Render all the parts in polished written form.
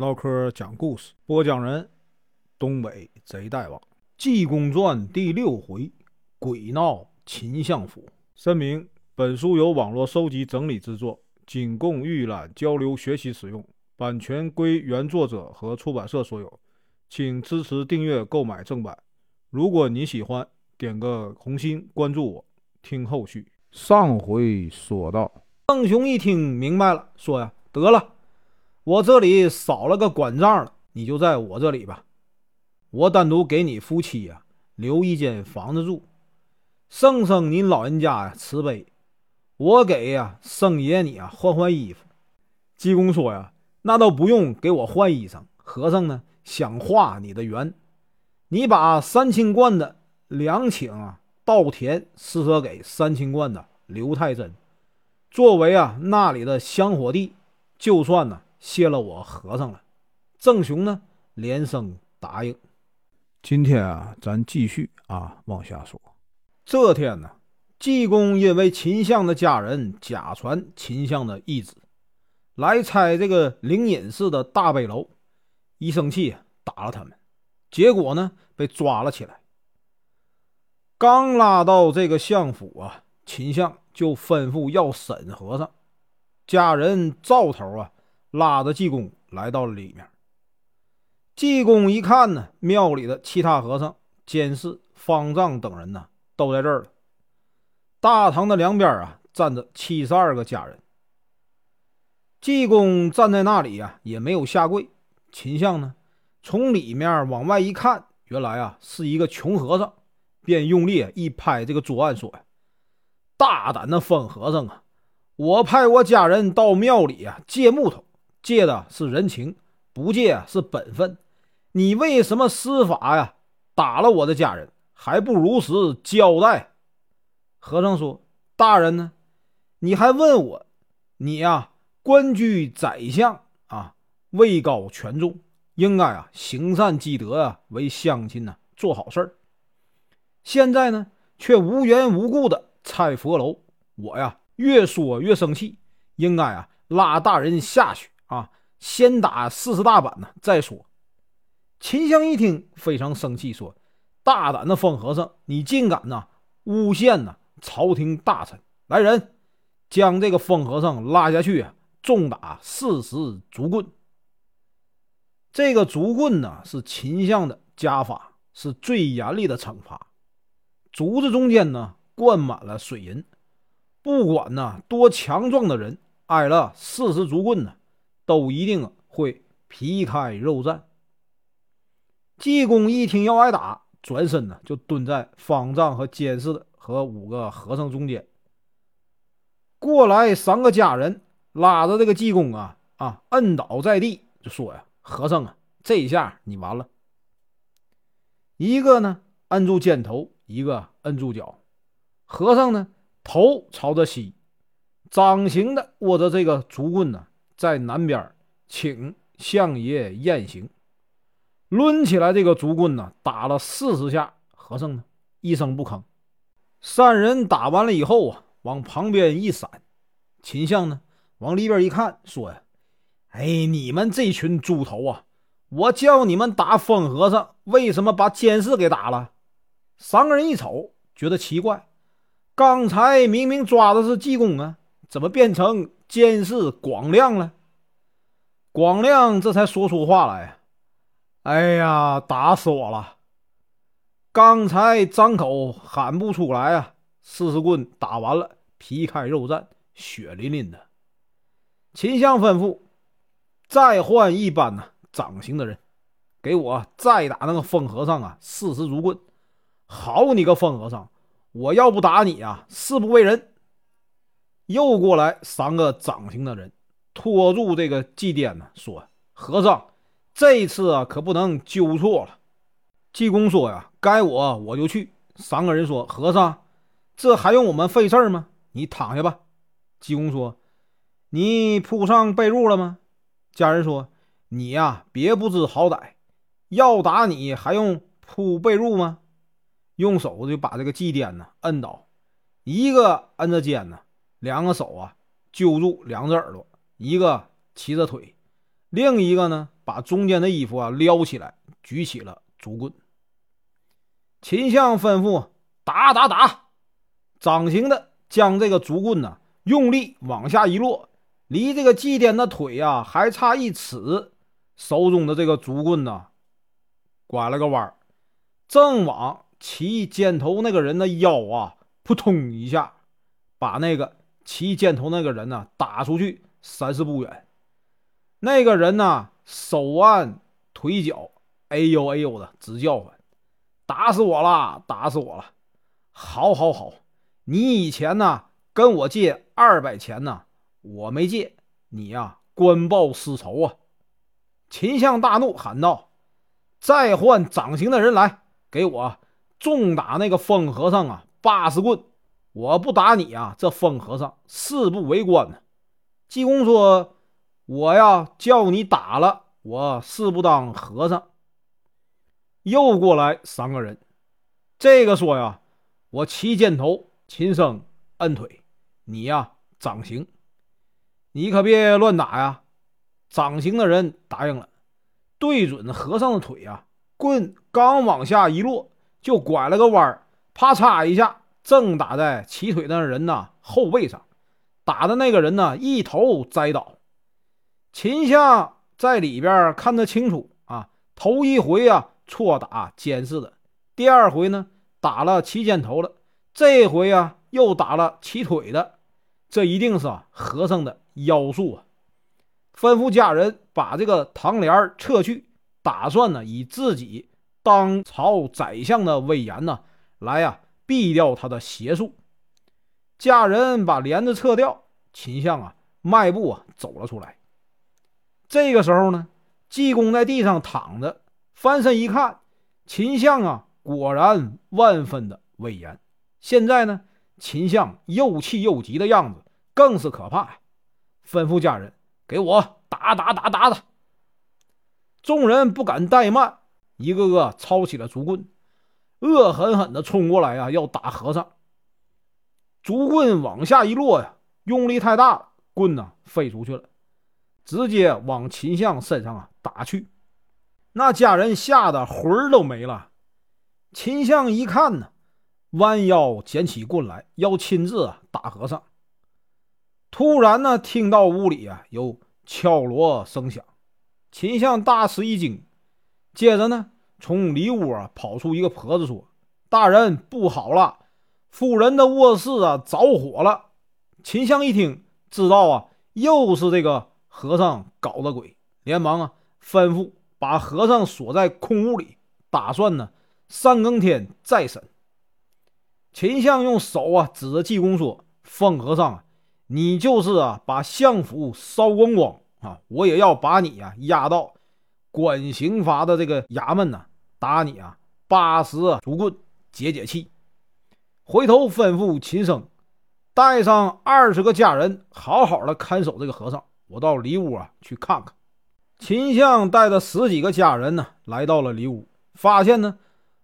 唠嗑讲故事，播讲人东北贼大王，《济公传》第6回，鬼闹秦相府。声明：本书由网络收集整理制作，仅供预览、交流、学习使用，版权归原作者和出版社所有，请支持订阅、购买正版。如果你喜欢，点个红心，关注我，听后续。上回说到，邓雄一听明白了，说呀，得了，我这里少了个管账了，你就在我这里吧，我单独给你夫妻啊留一间房子住，圣圣您老人家慈悲，我给啊圣爷你啊换换衣服。济公说呀，那倒不用给我换衣裳，和尚呢想化你的缘，你把3000贯的2顷啊稻田施舍给3000贯的刘太真，作为啊那里的香火地，就算呢谢了我和尚了。郑雄呢连声答应。今天啊，咱继续啊往下说。这天呢，济公因为秦相的家人假传秦相的意旨，来拆这个灵隐寺的大背楼，一生气打了他们，结果呢被抓了起来。刚拉到这个相府啊，秦相就吩咐要审和尚，家人赵头啊拉着济公来到里面。济公一看呢，庙里的其他和尚、监事、方丈等人呢都在这儿了。大堂的两边啊站着72个家人。济公站在那里啊也没有下跪。秦相呢从里面往外一看，原来啊是一个穷和尚，便用力一拍这个桌案说，大胆的疯和尚啊，我派我家人到庙里啊借木头，借的是人情，不借啊是本分，你为什么施法呀打了我的家人，还不如实交代。和尚说，大人呢你还问我，你啊官居宰相啊，位高权重，应该啊行善积德啊，为乡亲啊做好事儿。现在呢却无缘无故的拆佛楼，我呀越说越生气，应该啊拉大人下去啊，先打40大板呢再说。秦相一听非常生气，说，大胆的疯和尚，你竟敢呢诬陷呢朝廷大臣，来人，将这个疯和尚拉下去啊，重打40竹棍。这个竹棍呢是秦相的家法，是最严厉的惩罚。竹子中间呢灌满了水银，不管呢多强壮的人挨了40竹棍呢都一定会皮开肉绽。济公一听要挨打，转身呢就蹲在方丈和监事的和5个和尚中间。过来3个家人拉着这个济公啊摁倒在地，就说呀，和尚啊，这一下你完了。一个呢摁住肩头，一个摁住脚。和尚呢头朝着西，掌形的握着这个竹棍呢在南边，请相爷宴行。抡起来这个竹棍呢打了40下，和尚呢一声不吭。3人打完了以后啊往旁边一闪，秦相呢往里边一看，说呀，哎，你们这群猪头啊，我叫你们打疯和尚，为什么把监事给打了？3个人一瞅觉得奇怪，刚才明明抓的是济公啊，怎么变成监事广亮了？广亮这才说出话来，哎呀，打死我了，刚才张口喊不出来啊，40棍打完了，皮开肉绽，血淋淋的。秦相吩咐，再换一班呢掌刑的人，给我再打那个疯和尚啊40竹棍。好你个疯和尚，我要不打你啊，誓不为人。又过来3个掌刑的人，拖住这个祭奠呢，说，和尚，这一次啊可不能纠错了。济公说呀，该我就去。3个人说，和尚，这还用我们费事吗？你躺下吧。济公说，你铺上被褥了吗？家人说，你呀别不知好歹，要打你还用铺被褥吗？用手就把这个祭奠呢摁倒，一个摁着肩呢，2个手啊揪住2只耳朵，一个骑着腿，另一个呢把中间的衣服啊撩起来，举起了竹棍。秦相吩咐打打打，掌形的将这个竹棍呢用力往下一落，离这个祭奠的腿啊还差一尺，手中的这个竹棍呢拐了个弯，正往骑箭头那个人的腰啊扑通一下，把那个骑箭头那个人呢打出去30步远。那个人呢手按腿脚，哎呦哎呦的直叫唤，打死我了打死我了，好好好，你以前呢跟我借200钱呢，我没借你呀，官报私仇啊。秦相大怒，喊道，再换掌刑的人来，给我重打那个疯和尚啊80棍，我不打你啊这疯和尚誓不为官呢。济公说，我呀叫你打了我誓不当和尚。又过来3个人，这个说呀，我骑箭头，秦升摁腿，你呀掌刑，你可别乱打呀。掌刑的人答应了，对准和尚的腿啊，棍刚往下一落就拐了个弯，啪嚓一下正打在骑腿的人呢后背上，打的那个人呢一头栽倒。秦相在里边看得清楚啊，头一回啊错打监视的，第2回呢打了骑箭头了，这回啊又打了骑腿的，这一定是和尚的妖术啊！吩咐家人把这个唐帘撤去，打算呢以自己当朝宰相的威严呢来啊避掉他的邪术。家人把帘子撤掉，秦相啊迈步啊走了出来。这个时候呢，济公在地上躺着，翻身一看，秦相啊果然万分的威严。现在呢秦相又气又急的样子更是可怕呀，吩咐家人给我打打打打打。众人不敢怠慢，一个个抄起了竹棍，恶狠狠的冲过来啊要打和尚。竹棍往下一落呀，用力太大了，棍呢飞出去了，直接往秦相身上啊打去。那家人吓得魂儿都没了。秦相一看呢，弯腰捡起棍来，要亲自打和尚。突然呢，听到屋里啊有敲锣声响，秦相大吃一惊。接着呢，从里屋啊跑出一个婆子说：“大人不好了，妇人的卧室啊着火了。”秦相一听，知道啊又是这个和尚搞的鬼，连忙啊吩咐把和尚锁在空屋里，打算呢3更天再审。秦相用手啊指着济公说：“疯和尚啊，你就是啊把相府烧光光啊，我也要把你啊押到管刑罚的这个衙门呢，打你啊80竹棍解解气。”回头吩咐秦升带上20个家人，好好的看守这个和尚，我到里屋啊去看看。秦相带着10几个家人呢来到了里屋，发现呢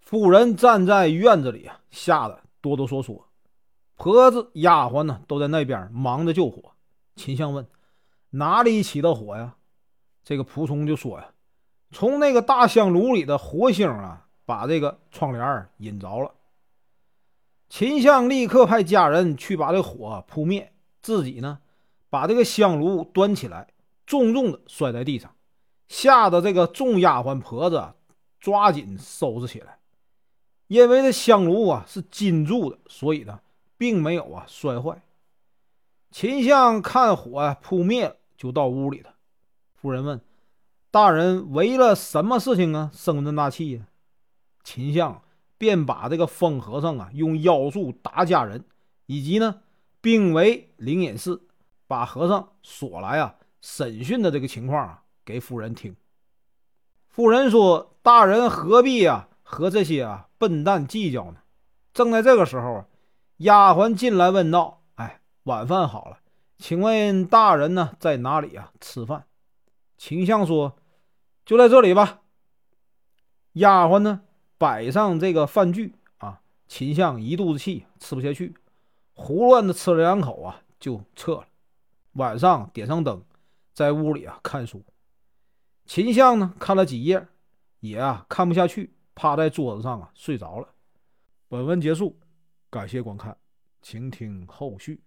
妇人站在院子里啊，吓得哆哆嗦嗦，婆子丫鬟呢都在那边忙着救火。秦相问，哪里起的火呀？这个仆从就说呀，从那个大香炉里的火星啊把这个窗帘引着了。秦相立刻派家人去把这火扑灭，自己呢把这个香炉端起来，重重的摔在地上，吓得这个众丫鬟婆子抓紧收拾起来。因为这香炉啊是金铸的，所以呢并没有啊摔坏。秦相看火啊扑灭了，就到屋里了。夫人问，大人为了什么事情啊生这么大气呀？秦相便把这个疯和尚啊用妖术打家人，以及呢并为灵隐寺，把和尚锁来啊审讯的这个情况啊给夫人听。夫人说，大人何必啊和这些啊笨蛋计较呢？正在这个时候，丫鬟进来问道，哎，晚饭好了，请问大人呢在哪里啊吃饭？秦相说，就在这里吧。丫鬟呢摆上这个饭具啊，秦相一肚子气，吃不下去，胡乱的吃了2口啊就撤了。晚上点上灯，在屋里啊看书。秦相呢看了几页也看不下去，趴在桌子上睡着了。本文结束，感谢观看，请听后续。